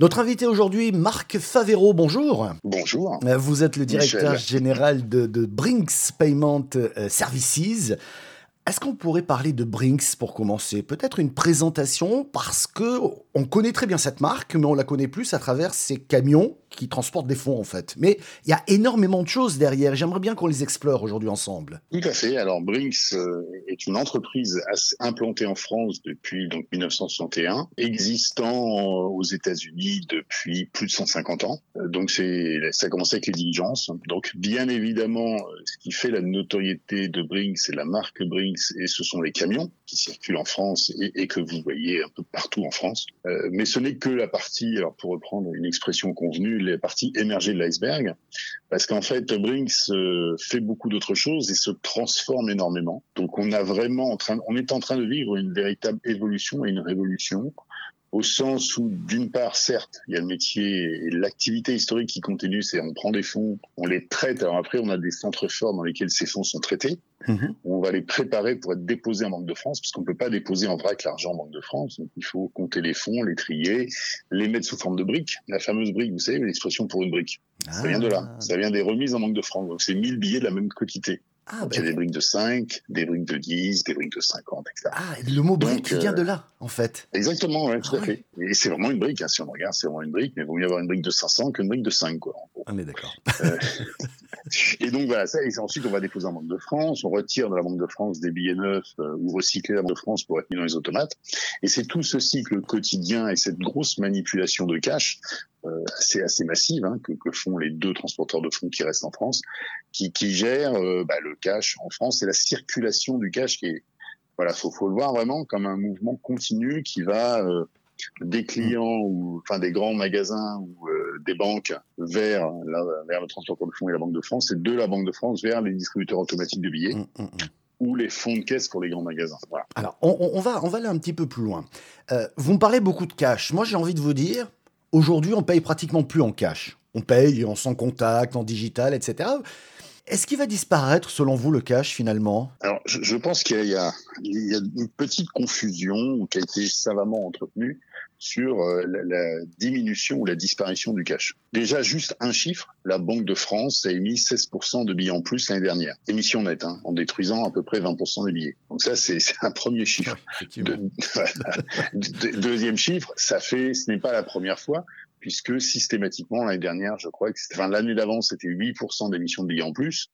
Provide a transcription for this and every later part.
Notre invité aujourd'hui, Marc Favero, bonjour. Bonjour. Vous êtes le directeur général de Brink's Payment Services. Est-ce qu'on pourrait parler de Brink's pour commencer? Peut-être une présentation, parce qu'on connaît très bien cette marque, mais on la connaît plus à travers ces camions qui transportent des fonds en fait. Mais il y a énormément de choses derrière, j'aimerais bien qu'on les explore aujourd'hui ensemble. Tout à fait, alors Brink's est une entreprise implantée en France depuis donc 1961, existant aux États-Unis depuis plus de 150 ans. Donc ça a commencé avec les diligences. Donc bien évidemment, ce qui fait la notoriété de Brink's et la marque Brink's, et ce sont les camions qui circulent en France et que vous voyez un peu partout en France. Mais ce n'est que la partie, alors pour reprendre une expression convenue, la partie émergée de l'iceberg, parce qu'en fait, Brink's fait beaucoup d'autres choses et se transforme énormément. Donc on est en train de vivre une véritable évolution et une révolution, au sens où, d'une part, certes, il y a le métier et l'activité historique qui continue, c'est on prend des fonds, on les traite, alors après on a des centres forts dans lesquels ces fonds sont traités, on va les préparer pour être déposés en Banque de France, parce qu'on ne peut pas déposer en vrac l'argent en Banque de France, donc il faut compter les fonds, les trier, les mettre sous forme de briques, la fameuse brique, vous savez, l'expression pour une brique, ça vient de là, ça vient des remises en Banque de France, donc c'est 1000 billets de la même quantité. Il y a des briques de 5, des briques de 10, des briques de 50, etc. Ah, le mot brique vient de là, en fait. Exactement, ouais, tout à fait. Et c'est vraiment une brique, hein, si on regarde, c'est vraiment une brique, mais il vaut mieux avoir une brique de 500 qu'une brique de 5, quoi. Ah, mais d'accord. Et donc voilà, ça, et ensuite on va déposer en Banque de France, on retire de la Banque de France des billets neufs ou recycler la Banque de France pour être mis dans les automates. Et c'est tout ce cycle quotidien et cette grosse manipulation de cash assez massive hein, que font les deux transporteurs de fonds qui restent en France, qui gèrent le cash en France. C'est la circulation du cash qui est, voilà, faut le voir vraiment comme un mouvement continu qui va des clients ou enfin des grands magasins ou des banques vers le transporteur de fonds et la Banque de France, et de la Banque de France vers les distributeurs automatiques de billets. Ou les fonds de caisse pour les grands magasins. Voilà. Alors on va aller un petit peu plus loin. Vous me parlez beaucoup de cash. Moi j'ai envie de vous dire, aujourd'hui on paye pratiquement plus en cash. On paye en sans contact, en digital, etc. Est-ce qu'il va disparaître, selon vous, le cash, finalement? Alors, je pense qu'il y a une petite confusion qui a été savamment entretenue sur la diminution ou la disparition du cash. Déjà, juste un chiffre, la Banque de France a émis 16% de billets en plus l'année dernière. Émission nette, hein, en détruisant à peu près 20% des billets. Donc ça, c'est un premier chiffre. Deuxième chiffre, ce n'est pas la première fois, puisque systématiquement, l'année dernière, je crois que l'année d'avant, c'était 8% d'émissions de billets en plus.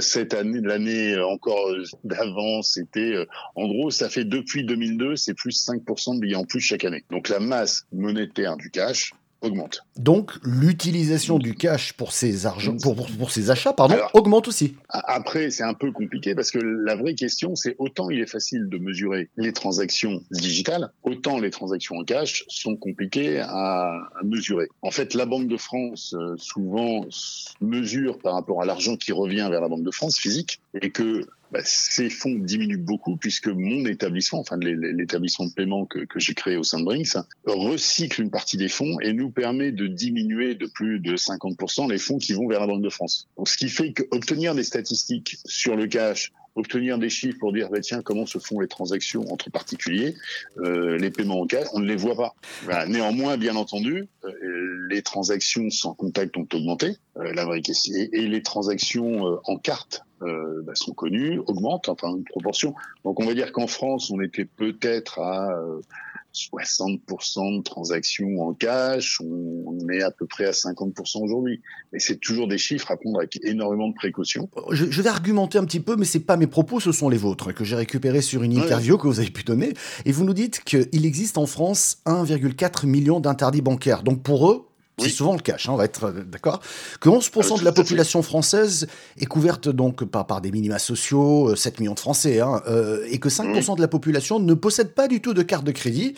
Cette année, l'année encore d'avant, c'était, en gros, ça fait depuis 2002, c'est plus 5% de billets en plus chaque année. Donc la masse monétaire du cash augmente. Donc l'utilisation du cash pour ses achats, alors, augmente aussi. Après, c'est un peu compliqué parce que la vraie question, c'est autant il est facile de mesurer les transactions digitales, autant les transactions en cash sont compliquées à mesurer. En fait, la Banque de France souvent mesure par rapport à l'argent qui revient vers la Banque de France physique, et que ces fonds diminuent beaucoup puisque mon établissement, enfin l'établissement de paiement que j'ai créé au sein de Brink's, recycle une partie des fonds et nous permet de diminuer de plus de 50% les fonds qui vont vers la Banque de France. Donc, ce qui fait qu'obtenir des statistiques sur le cash, obtenir des chiffres pour dire comment se font les transactions entre particuliers, les paiements en cash, on ne les voit pas. Voilà. Néanmoins, bien entendu, les transactions sans contact ont augmenté, la vraie question, et les transactions en carte sont connues, augmentent, enfin une proportion. Donc on va dire qu'en France, on était peut-être à 60% de transactions en cash, on est à peu près à 50% aujourd'hui. Mais c'est toujours des chiffres à prendre avec énormément de précautions. Je vais argumenter un petit peu, mais c'est pas mes propos, ce sont les vôtres, que j'ai récupérés sur une interview que vous avez pu donner. Et vous nous dites qu'il existe en France 1,4 million d'interdits bancaires. Donc pour eux, c'est souvent le cash, hein, on va être d'accord, que 11% de la population française est couverte donc par des minima sociaux, 7 millions de Français, hein, et que 5% de la population ne possède pas du tout de carte de crédit,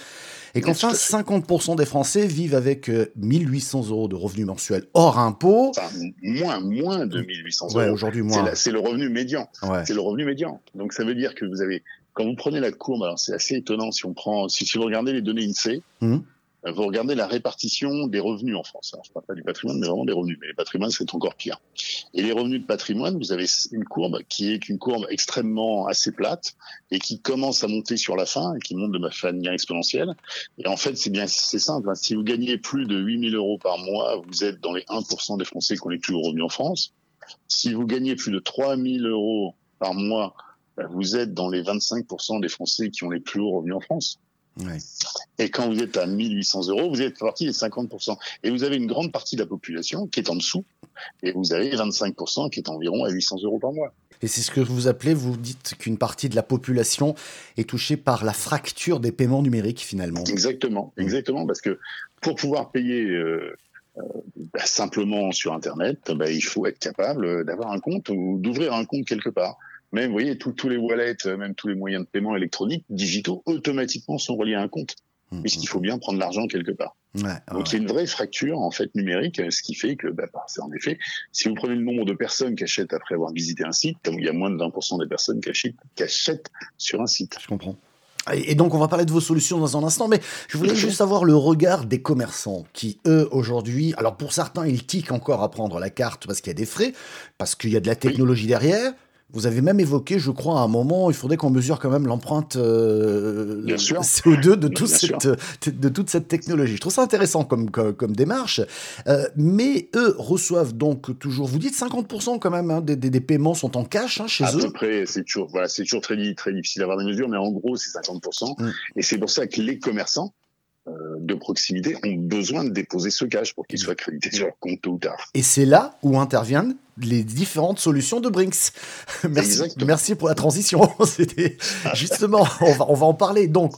et qu'enfin 50% des Français vivent avec 1 800 € de revenus mensuels hors impôts. Enfin, moins de 1 800 €. Ouais, aujourd'hui, moins. C'est le revenu médian. Ouais. C'est le revenu médian. Donc ça veut dire que vous avez, quand vous prenez la courbe, alors c'est assez étonnant si vous regardez les données INSEE, Vous regardez la répartition des revenus en France. Alors, je ne parle pas du patrimoine, mais vraiment des revenus. Mais les patrimoines, c'est encore pire. Et les revenus de patrimoine, vous avez une courbe qui est une courbe extrêmement assez plate et qui commence à monter sur la fin et qui monte de manière exponentielle. Et en fait, c'est simple. Hein. Si vous gagnez plus de 8 000 € par mois, vous êtes dans les 1% des Français qui ont les plus hauts revenus en France. Si vous gagnez plus de 3 000 € par mois, vous êtes dans les 25% des Français qui ont les plus hauts revenus en France. Oui. Et quand vous êtes à 1 800 €, vous êtes parti des 50%. Et vous avez une grande partie de la population qui est en dessous, et vous avez 25% qui est environ à 800 € par mois. Et c'est ce que vous appelez, vous dites qu'une partie de la population est touchée par la fracture des paiements numériques, finalement. Exactement, exactement, parce que pour pouvoir payer... simplement sur Internet, il faut être capable d'avoir un compte ou d'ouvrir un compte quelque part. Même, vous voyez, tous les wallets, même tous les moyens de paiement électroniques, digitaux, automatiquement sont reliés à un compte, puisqu'il faut bien prendre l'argent quelque part. Donc, il y a une vraie fracture, en fait, numérique, ce qui fait que, c'est en effet, si vous prenez le nombre de personnes qui achètent après avoir visité un site, il y a moins de 20% des personnes qui achètent sur un site. Je comprends. Et donc, on va parler de vos solutions dans un instant, mais je voulais juste avoir le regard des commerçants qui, eux, aujourd'hui, alors pour certains, ils tiquent encore à prendre la carte parce qu'il y a des frais, parce qu'il y a de la technologie derrière. Vous avez même évoqué, je crois, à un moment, il faudrait qu'on mesure quand même l'empreinte CO2 de toute cette technologie. Je trouve ça intéressant comme démarche. Mais eux reçoivent donc toujours, vous dites 50% quand même, hein, des paiements sont en cash chez eux. À peu près, c'est toujours très, très difficile d'avoir des mesures, mais en gros, c'est 50%. Et c'est pour ça que les commerçants de proximité ont besoin de déposer ce cash pour qu'il soit crédité sur leur compte tôt ou tard. Et c'est là où interviennent les différentes solutions de Brink's. Merci pour la transition. C'était justement, on va en parler. Donc,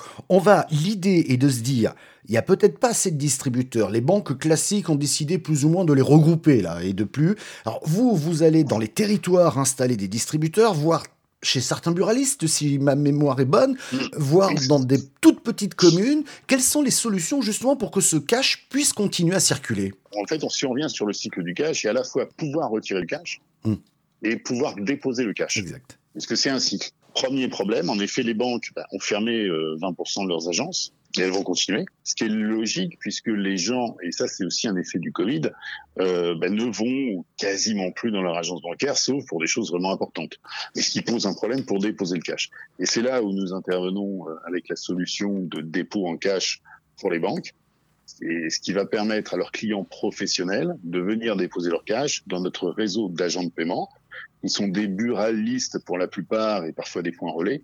l'idée est de se dire, il n'y a peut-être pas assez de distributeurs. Les banques classiques ont décidé plus ou moins de les regrouper là et de plus. Alors, vous allez dans les territoires installer des distributeurs, voire chez certains buralistes, si ma mémoire est bonne, voire dans des toutes petites communes. Quelles sont les solutions justement pour que ce cash puisse continuer à circuler ? En fait, si on revient sur le cycle du cash, il y a à la fois pouvoir retirer le cash et pouvoir déposer le cash. Exact. Parce que c'est un cycle. Premier problème, en effet, les banques ont fermé 20% de leurs agences. Et elles vont continuer, ce qui est logique puisque les gens, et ça c'est aussi un effet du Covid, ne vont quasiment plus dans leur agence bancaire, sauf pour des choses vraiment importantes. Mais ce qui pose un problème pour déposer le cash. Et c'est là où nous intervenons avec la solution de dépôt en cash pour les banques, et ce qui va permettre à leurs clients professionnels de venir déposer leur cash dans notre réseau d'agents de paiement, qui sont des buralistes pour la plupart et parfois des points relais,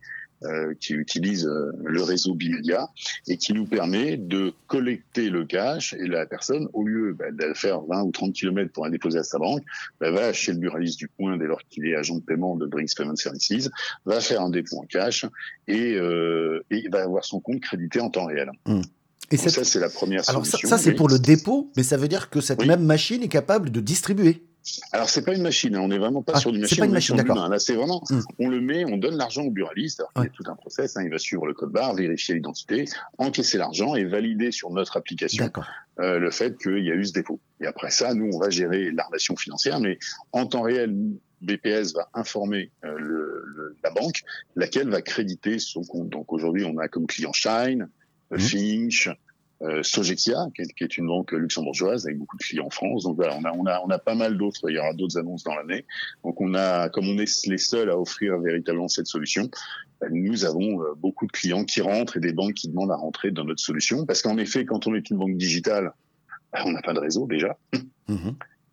qui utilise le réseau Bimédia et qui nous permet de collecter le cash et la personne, au lieu de faire 20 ou 30 km pour la déposer à sa banque, va chez le buraliste du coin dès lors qu'il est agent de paiement de Brink's Payment Services, va faire un dépôt en cash et va avoir son compte crédité en temps réel. Et ça, c'est la première solution. Alors ça c'est pour le dépôt, mais ça veut dire que cette même machine est capable de distribuer. Alors, c'est pas une machine, on n'est vraiment pas sur une machine. C'est pas une machine, d'accord. Là, c'est vraiment, on le met, on donne l'argent au buraliste. Alors, il y a tout un process, il va suivre le code barre, vérifier l'identité, encaisser l'argent et valider sur notre application le fait qu'il y a eu ce dépôt. Et après ça, nous, on va gérer la relation financière, mais en temps réel, BPS va informer la banque, laquelle va créditer son compte. Donc, aujourd'hui, on a comme client Shine, Finch, Sogexia, qui est une banque luxembourgeoise avec beaucoup de clients en France. Donc voilà, on a pas mal d'autres, il y aura d'autres annonces dans l'année. Donc comme on est les seuls à offrir véritablement cette solution, nous avons beaucoup de clients qui rentrent et des banques qui demandent à rentrer dans notre solution. Parce qu'en effet, quand on est une banque digitale, on n'a pas de réseau déjà.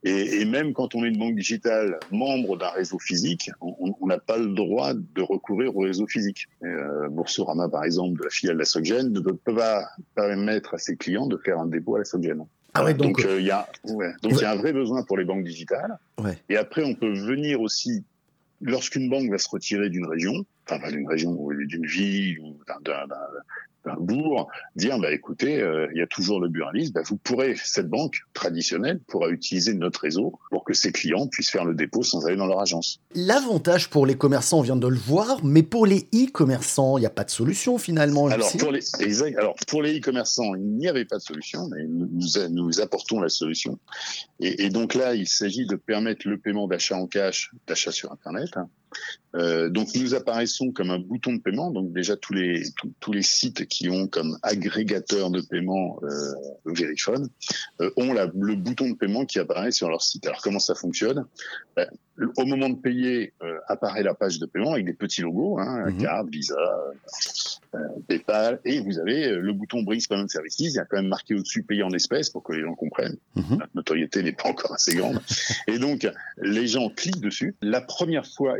Et même quand on est une banque digitale, membre d'un réseau physique, on n'a pas le droit de recourir au réseau physique. Boursorama, par exemple, de la filiale de la Socgen, ne peut pas permettre à ses clients de faire un dépôt à la Socgen. Donc il y a un vrai besoin pour les banques digitales. Ouais. Et après, on peut venir aussi, lorsqu'une banque va se retirer d'une région, d'une ville ou d'un bourg, dire écoutez, il y a toujours le buraliste, cette banque traditionnelle pourra utiliser notre réseau pour que ses clients puissent faire le dépôt sans aller dans leur agence. L'avantage pour les commerçants, on vient de le voir, mais pour les e-commerçants, il n'y a pas de solution finalement. Pour les e-commerçants, il n'y avait pas de solution, mais nous apportons la solution. Et donc là, il s'agit de permettre le paiement d'achat en cash, d'achat sur Internet. Donc nous apparaissons comme un bouton de paiement, donc déjà tous les sites qui ont comme agrégateur de paiement Verifone, ont le bouton de paiement qui apparaît sur leur site. Alors comment ça fonctionne ? Ben, au moment de payer, apparaît la page de paiement avec des petits logos, carte, Visa, PayPal, et vous avez le bouton Brink's Payment Services. Il y a quand même marqué au-dessus payer en espèces pour que les gens comprennent. La notoriété n'est pas encore assez grande. Et donc, les gens cliquent dessus. La première fois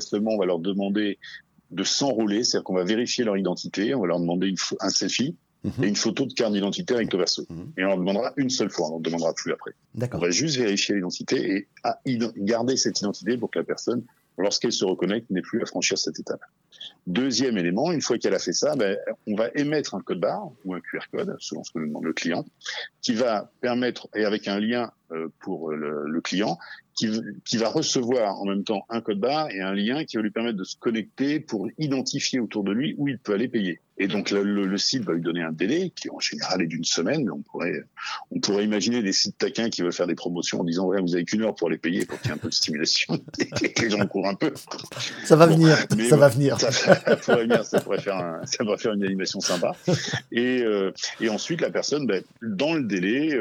seulement, on va leur demander de s'enrôler, c'est-à-dire qu'on va vérifier leur identité, on va leur demander un selfie et une photo de carte d'identité avec le verso. Et on leur demandera une seule fois, on ne leur demandera plus après. D'accord. On va juste vérifier l'identité et garder cette identité pour que la personne, lorsqu'elle se reconnecte, n'ait plus à franchir cette étape. Deuxième élément, une fois qu'elle a fait ça, on va émettre un code barre ou un QR code, selon ce que nous demande le client, qui va permettre, et avec un lien pour le client, qui va recevoir en même temps un code barre et un lien qui va lui permettre de se connecter pour identifier autour de lui où il peut aller payer. Et donc le site va lui donner un délai qui en général est d'une semaine, mais on pourrait imaginer des sites taquins qui veulent faire des promotions en disant ouais, vous avez qu'une heure pour aller payer pour qu'il y ait un peu de stimulation et que les gens courent un peu. Ça pourrait faire une animation sympa. Et ensuite la personne dans le délai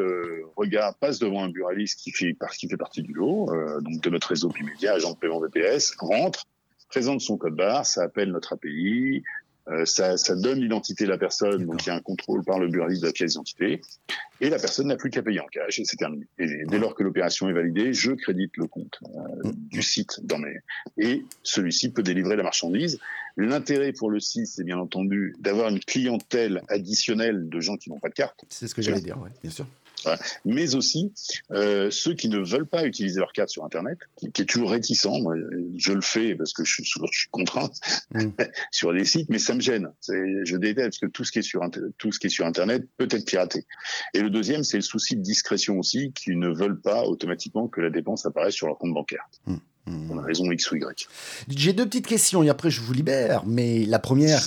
passe devant un buraliste qui fait partie du lot, donc de notre réseau Pimédia, agent de paiement BPS, rentre, présente son code barre, ça appelle notre API, ça donne l'identité de la personne. D'accord. Donc il y a un contrôle par le buraliste de la pièce d'identité et la personne n'a plus qu'à payer en cash et c'est terminé. Et dès lors que l'opération est validée, je crédite le compte du site et celui-ci peut délivrer la marchandise. L'intérêt pour le site, c'est bien entendu d'avoir une clientèle additionnelle de gens qui n'ont pas de carte. C'est ce que j'allais dire, ouais, bien sûr. Voilà. Mais aussi ceux qui ne veulent pas utiliser leur carte sur Internet, qui est toujours réticent. Moi, je le fais parce que je suis contraint sur les sites, mais ça me gêne. Je déteste parce que tout ce qui est sur Internet peut être piraté. Et le deuxième, c'est le souci de discrétion aussi, qui ne veulent pas automatiquement que la dépense apparaisse sur leur compte bancaire. Pour la raison X ou Y. J'ai deux petites questions et après je vous libère. Mais la première,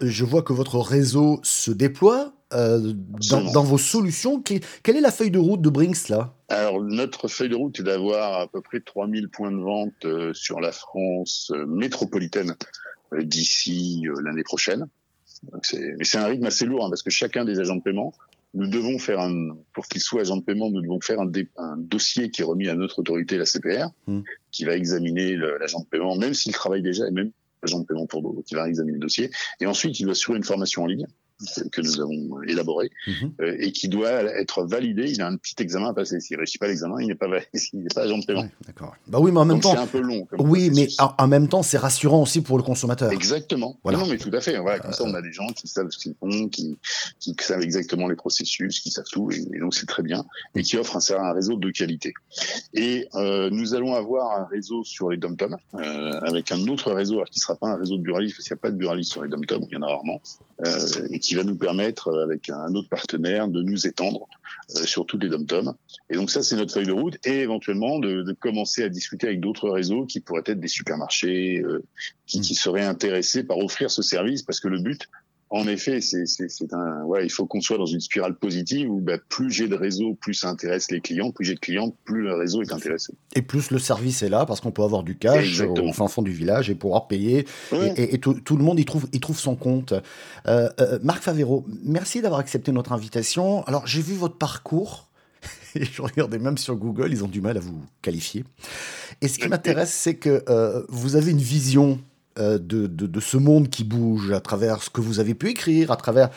je vois que votre réseau se déploie. Dans vos solutions, quelle est la feuille de route de Brink's là ? Alors, notre feuille de route est d'avoir à peu près 3000 points de vente sur la France métropolitaine d'ici l'année prochaine. Donc c'est un rythme assez lourd parce que chacun des agents de paiement, pour qu'ils soient agents de paiement, nous devons faire un dossier qui est remis à notre autorité, la CPR, qui va examiner l'agent de paiement, même s'il travaille déjà, et même l'agent de paiement pour d'autres, qui va examiner le dossier. Et ensuite, il doit suivre une formation en ligne que nous avons élaboré et qui doit être validé. Il a un petit examen à passer. S'il ne réussit pas l'examen, il n'est pas validé, il n'est pas agent de paiement. Ouais, d'accord. Oui, mais en même temps, c'est un peu long. En même temps, c'est rassurant aussi pour le consommateur. Exactement. Voilà. Non, mais tout à fait. Voilà, comme ça, on a des gens qui savent ce qu'ils font, qui savent exactement les processus, qui savent tout, et donc c'est très bien, et qui offrent un réseau de qualité. Et nous allons avoir un réseau sur les DomTom, avec un autre réseau, alors qui ne sera pas un réseau de buralistes, parce qu'il n'y a pas de buralistes sur les DomTom, il y en a rarement, et qui va nous permettre, avec un autre partenaire, de nous étendre sur toutes les DomTom. Et donc ça, c'est notre feuille de route, et éventuellement de commencer à discuter avec d'autres réseaux qui pourraient être des supermarchés, qui seraient intéressés par offrir ce service, parce que le but, en effet, il faut qu'on soit dans une spirale positive où plus j'ai de réseaux, plus ça intéresse les clients, plus j'ai de clients, plus le réseau est intéressé. Et plus le service est là, parce qu'on peut avoir du cash au fin fond du village et pouvoir payer. Ouais. Et tout le monde y trouve son compte. Marc Favero, merci d'avoir accepté notre invitation. Alors, j'ai vu votre parcours. Et je regardais même sur Google, ils ont du mal à vous qualifier. Et ce qui m'intéresse, c'est que vous avez une vision de ce monde qui bouge à travers ce que vous avez pu écrire, à travers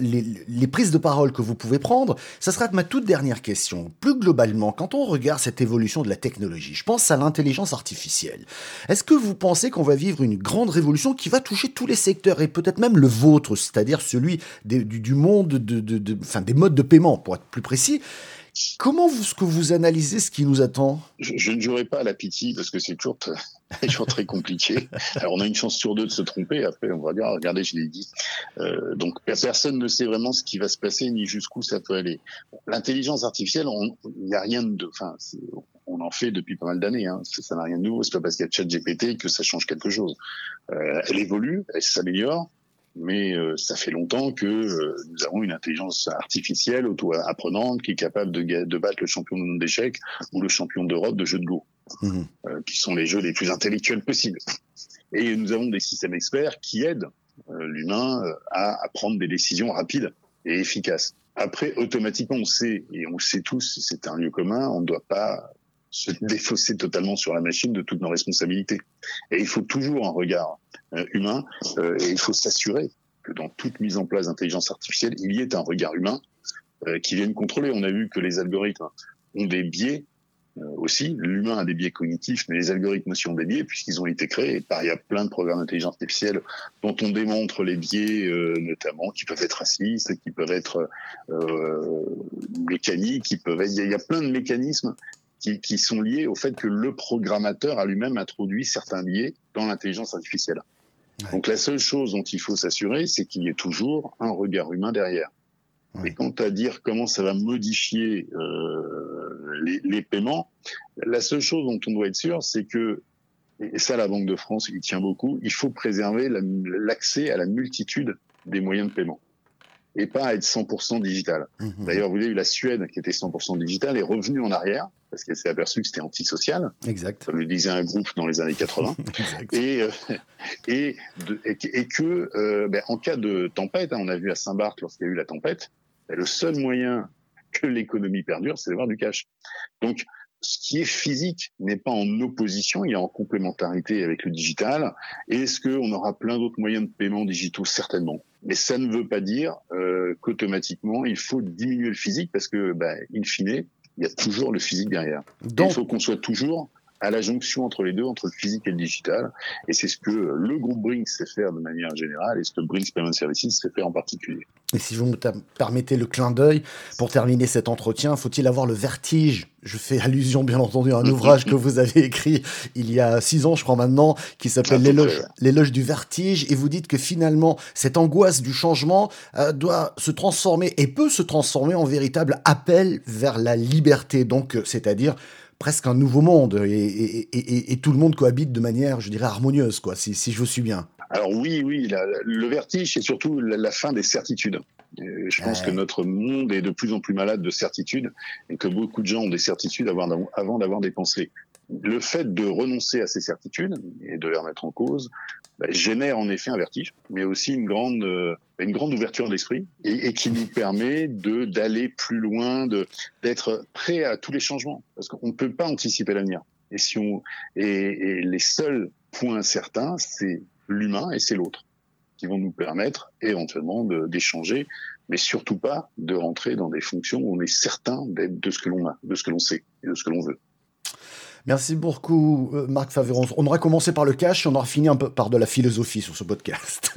les prises de parole que vous pouvez prendre. Ça sera ma toute dernière question. Plus globalement, quand on regarde cette évolution de la technologie, je pense à l'intelligence artificielle. Est-ce que vous pensez qu'on va vivre une grande révolution qui va toucher tous les secteurs et peut-être même le vôtre, c'est-à-dire celui du monde, des modes de paiement, pour être plus précis? Comment est-ce que vous analysez ce qui nous attend ? Je ne jouerai pas à la pitié parce que c'est toujours très compliqué. Alors, on a une chance sur deux de se tromper. Après, on va dire, regardez, je l'ai dit. Donc, personne ne sait vraiment ce qui va se passer ni jusqu'où ça peut aller. L'intelligence artificielle, il n'y a rien de... On en fait depuis pas mal d'années. Ça n'a rien de nouveau. Ce n'est pas parce qu'il y a ChatGPT que ça change quelque chose. Elle évolue, elle s'améliore. Mais ça fait longtemps que nous avons une intelligence artificielle auto-apprenante qui est capable de battre le champion du monde d'échecs ou le champion d'Europe de jeux de go, qui sont les jeux les plus intellectuels possibles. Et nous avons des systèmes experts qui aident l'humain, à prendre des décisions rapides et efficaces. Après, automatiquement, on sait, et on le sait tous, c'est un lieu commun, on ne doit pas se défausser totalement sur la machine de toutes nos responsabilités. Et il faut toujours un regard humain, et il faut s'assurer que dans toute mise en place d'intelligence artificielle, il y ait un regard humain qui vienne contrôler. On a vu que les algorithmes ont des biais aussi, l'humain a des biais cognitifs, mais les algorithmes aussi ont des biais puisqu'ils ont été créés. Et pareil, il y a plein de programmes d'intelligence artificielle dont on démontre les biais, notamment, qui peuvent être racistes, qui peuvent être mécaniques, qui peuvent être... Il y a plein de mécanismes qui sont liés au fait que le programmateur a lui-même introduit certains biais dans l'intelligence artificielle. Ouais. Donc la seule chose dont il faut s'assurer, c'est qu'il y ait toujours un regard humain derrière. Ouais. Et quant à dire comment ça va modifier les paiements, la seule chose dont on doit être sûr, c'est que, et ça la Banque de France y tient beaucoup, il faut préserver l'accès à la multitude des moyens de paiement et pas être 100% digital. Mmh. D'ailleurs, vous avez eu la Suède qui était 100% digitale est revenue en arrière parce qu'elle s'est aperçue que c'était antisocial. Exact. Comme le disait un groupe dans les années 80. Exact. Et que en cas de tempête, on a vu à Saint-Barth lorsqu'il y a eu la tempête, le seul moyen que l'économie perdure, c'est d'avoir du cash. Donc, ce qui est physique n'est pas en opposition, il est en complémentarité avec le digital. Et est-ce qu'on aura plein d'autres moyens de paiement digitaux ? Certainement. Mais ça ne veut pas dire qu'automatiquement, il faut diminuer le physique parce que, in fine, il y a toujours le physique derrière. Donc, il faut qu'on soit toujours à la jonction entre les deux, entre le physique et le digital. Et c'est ce que le groupe Brink's sait faire de manière générale et ce que Brink's Payment Services sait faire en particulier. Et si vous me permettez le clin d'œil, pour terminer cet entretien, faut-il avoir le vertige ? Je fais allusion, bien entendu, à un ouvrage que vous avez écrit il y a 6 ans, je crois maintenant, qui s'appelle L'éloge du vertige. Et vous dites que finalement, cette angoisse du changement doit se transformer et peut se transformer en véritable appel vers la liberté. Donc, c'est-à-dire presque un nouveau monde et tout le monde cohabite de manière, je dirais, harmonieuse, quoi, si je vous suis bien. Alors oui, le vertige, c'est surtout la fin des certitudes. Je pense que notre monde est de plus en plus malade de certitudes et que beaucoup de gens ont des certitudes avant d'avoir des pensées. Le fait de renoncer à ces certitudes et de les remettre en cause génère en effet un vertige, mais aussi une grande ouverture d'esprit et qui nous permet d'aller plus loin, d'être prêt à tous les changements, parce qu'on ne peut pas anticiper l'avenir. Et et les seuls points certains, c'est l'humain et c'est l'autre qui vont nous permettre éventuellement d'échanger, mais surtout pas de rentrer dans des fonctions où on est certain d'être de ce que l'on a, de ce que l'on sait et de ce que l'on veut. Merci beaucoup, Marc Favero. On aura commencé par le cash, on aura fini un peu par de la philosophie sur ce podcast.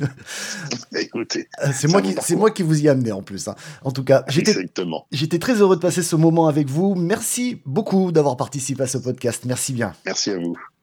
Écoutez, c'est moi qui vous y amenais en plus. Hein. En tout cas, j'étais très heureux de passer ce moment avec vous. Merci beaucoup d'avoir participé à ce podcast. Merci bien. Merci à vous.